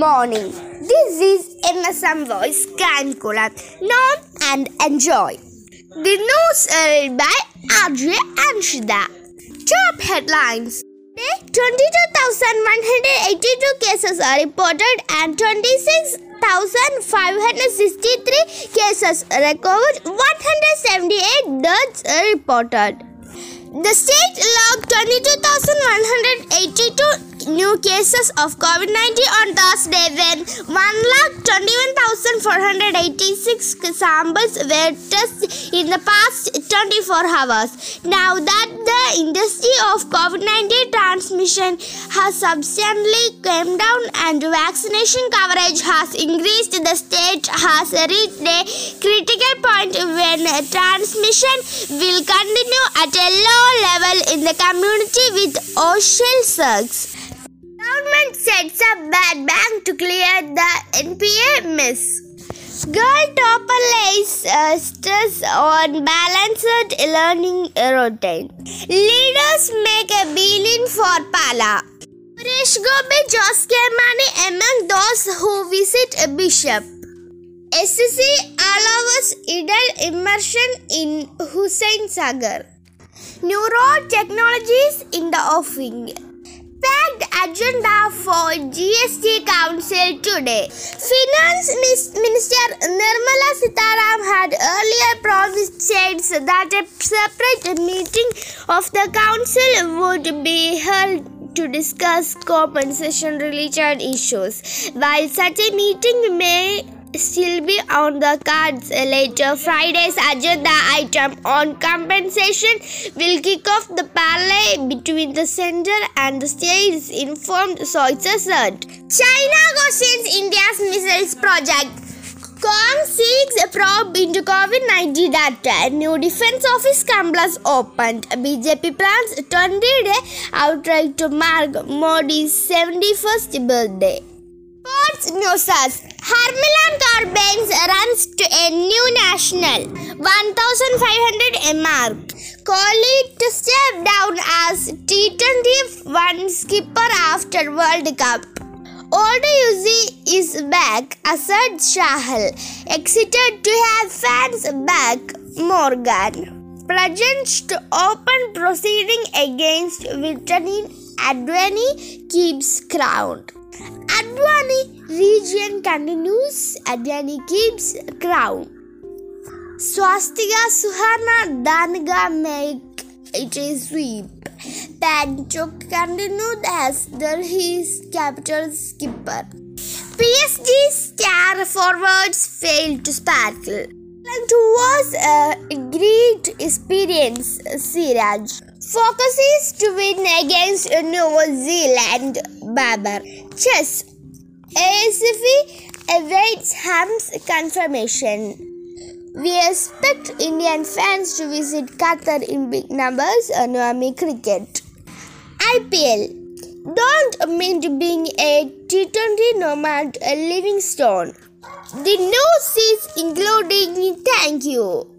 morning. This is MSM Voice Kankolat. Learn and enjoy. The news read by RJ Anshida. Top headlines. Today, 22,182 cases are reported and 26,563 cases recovered, 178 deaths reported. The state logged 22,182 new cases of COVID-19 on Thursday when 121,486 samples were tested in the past 24 hours. Now that the intensity of COVID-19 transmission has substantially come down and vaccination coverage has increased, the state has reached a critical point when transmission will continue at a low level in the community, with Oshil Suggs. Government sets up bad bank to clear the NPA miss. Girl topper lays stress on balanced learning routine. Leaders make a billion for Pala. Presh Gobi Joske Mani among those who visit a bishop. SCC allows idle immersion in Hussain Sagar. Neurotechnologies in the offing. Packed agenda for GST Council today. Finance Minister Nirmala Sitharaman had earlier promised that a separate meeting of the Council would be held to discuss compensation related issues. While such a meeting may still be on the cards later, Friday's agenda item on compensation will kick off the parallel between the center and the states, informed sources said. China questions India's missiles project. Kong seeks a probe into COVID-19 data. New Defence Office campus opened. BJP plans 20-day outright to mark Modi's 71st birthday. Sports news. Harmilan Corbyn's runs to a new national 1,500 mark. Kohli to step down as T20 skipper after World Cup. Old Uzi is back, asserts Shahal. Excited to have fans back, Morgan. Pledged to open proceeding against Victorine Advani keeps crown. Advani region continues, Advani keeps crown. Swastika Suhana Danga make it a sweep. Panchok continued as Delhi's capital skipper. PSG star forwards failed to sparkle. It was a great experience, Siraj. Focuses to win against New Zealand, Babar. Chess. ASF awaits Ham's confirmation. We expect Indian fans to visit Qatar in big numbers, Noami cricket. IPL. Don't mint being a T20 nomad a living stone. The news is including thank you.